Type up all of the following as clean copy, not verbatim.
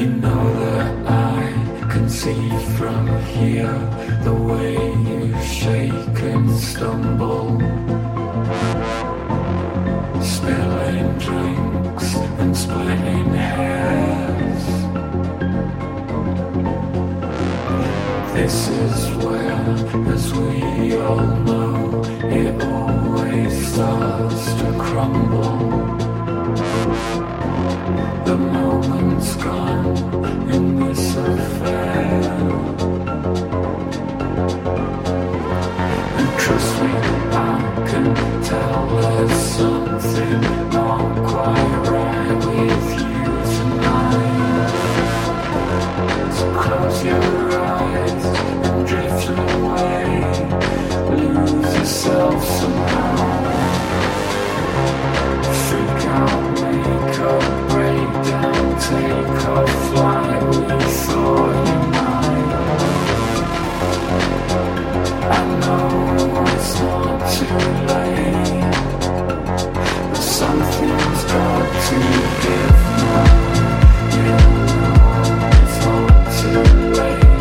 You know that I can see from here the way you shake and stumble, spilling drinks and splitting hairs. This is where, as we all know, it always starts to crumble. The moment's gone in this affair, and trust me, I can tell there's something not quite right with you tonight. So close your eyes and drift away, lose yourself somehow. Freak out, make up, breakdown, take off, fly with all your mind. I know it's not too late, but something's got to give now. You know it's not too late.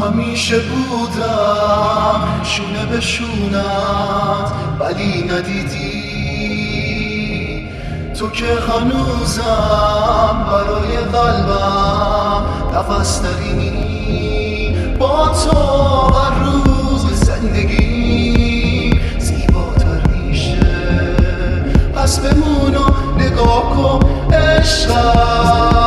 ما میشه بودم شونه به شونت، ولی ندیدی تو که هنوزم برای قلبم نفس نرینی. با تو هر روز زندگی زیباتر میشه، پس بمون و نگاه کن عشقم.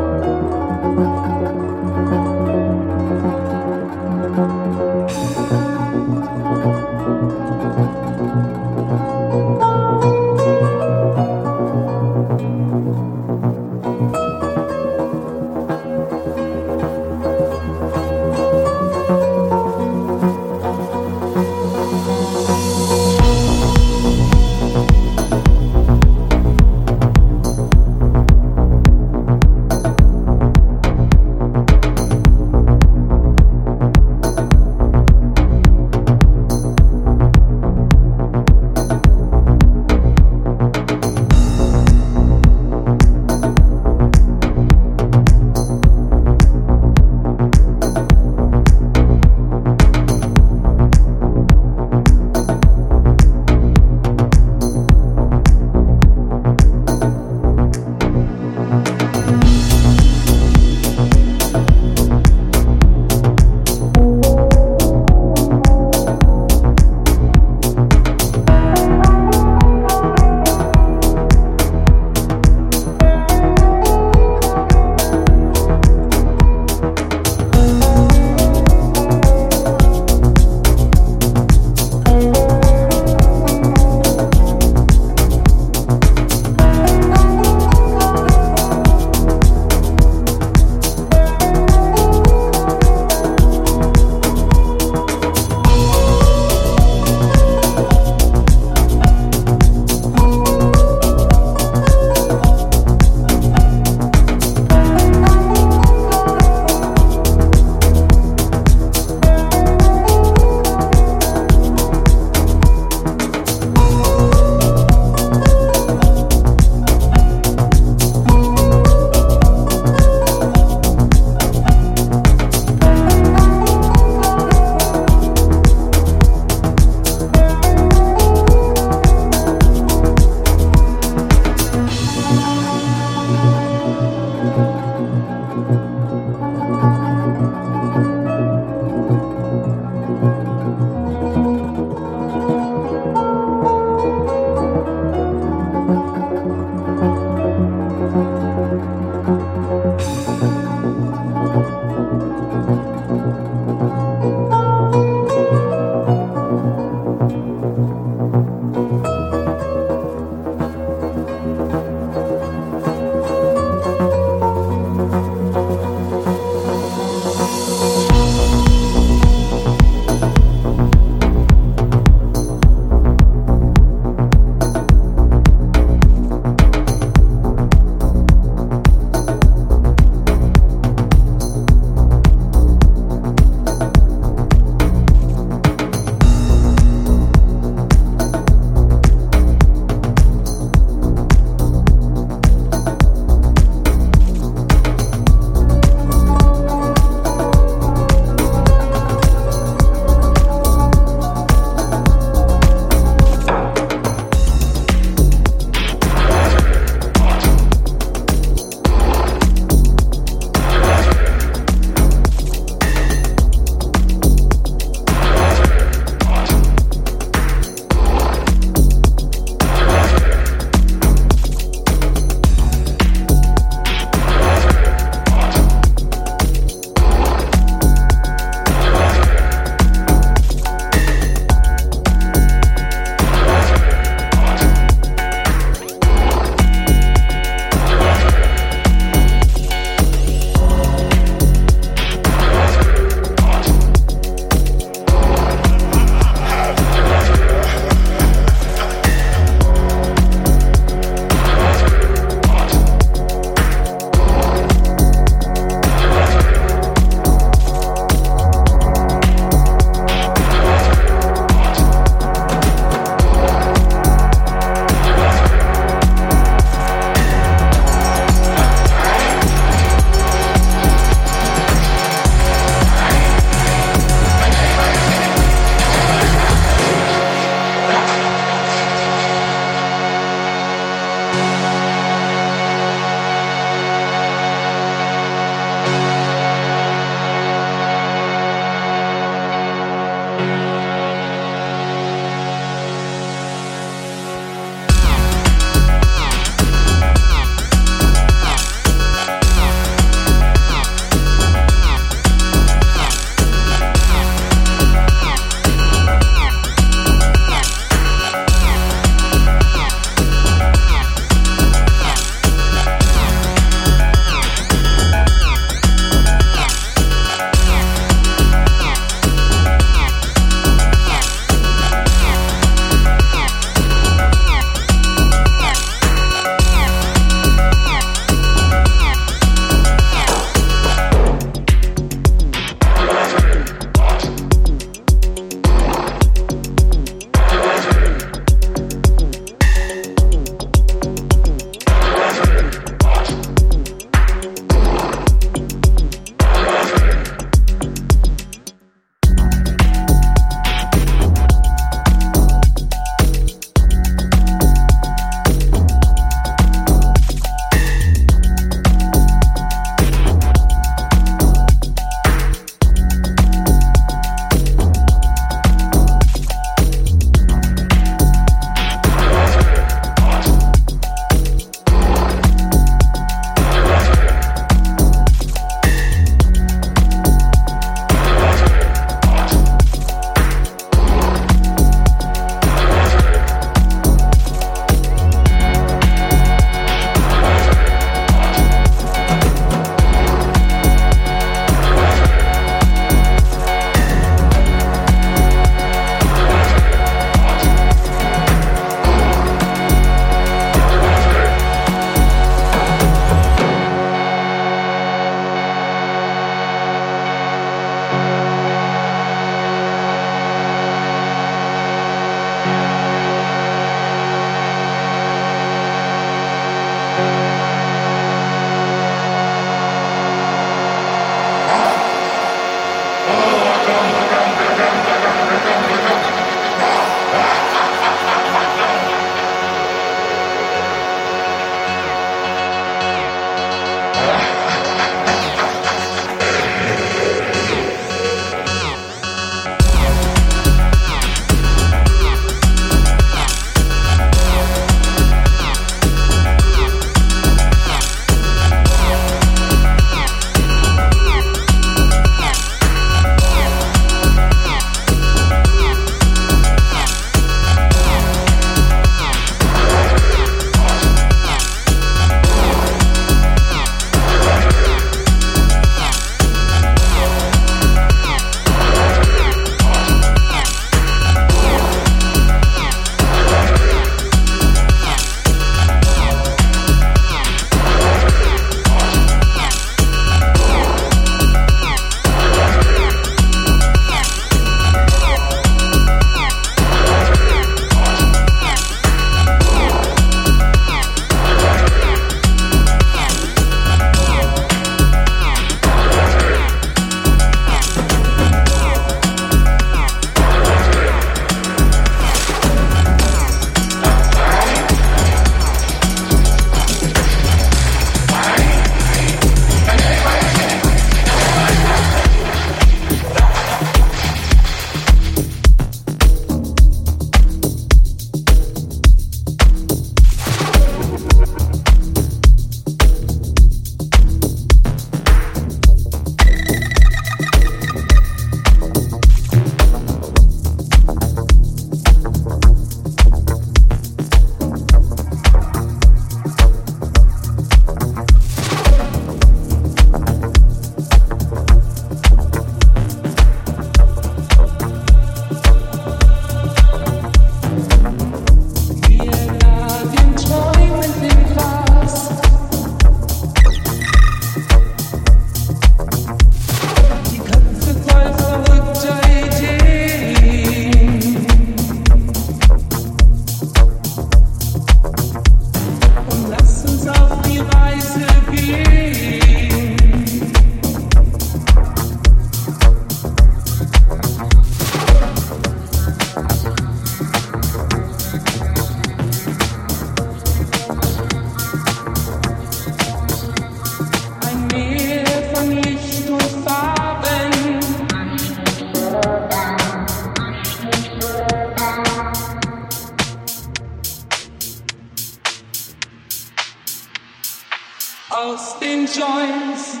Schwanz,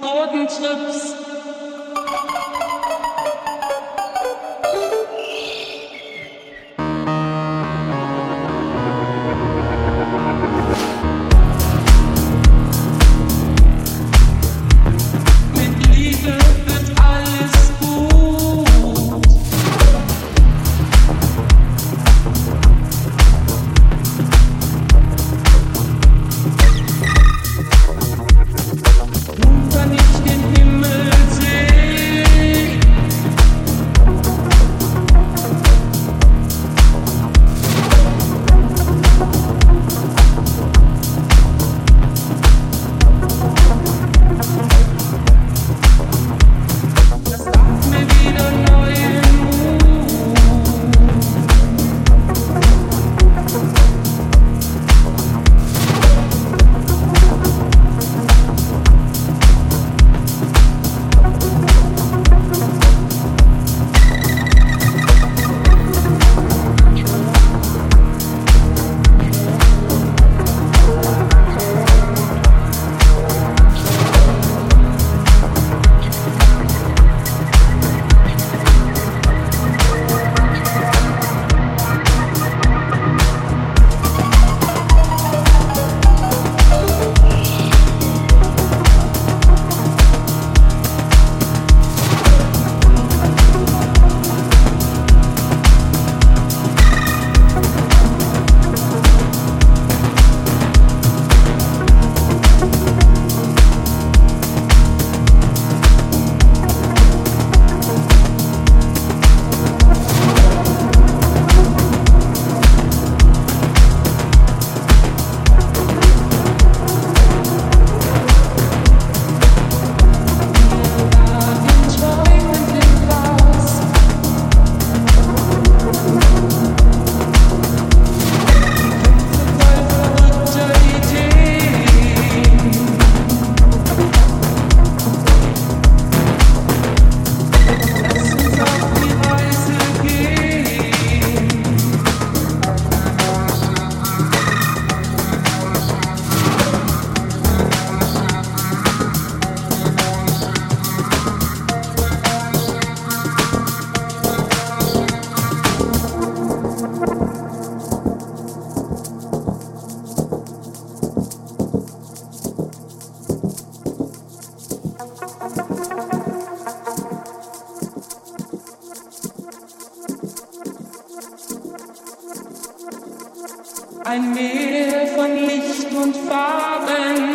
Hodenkrebs. Ein Meer von Licht und Farben.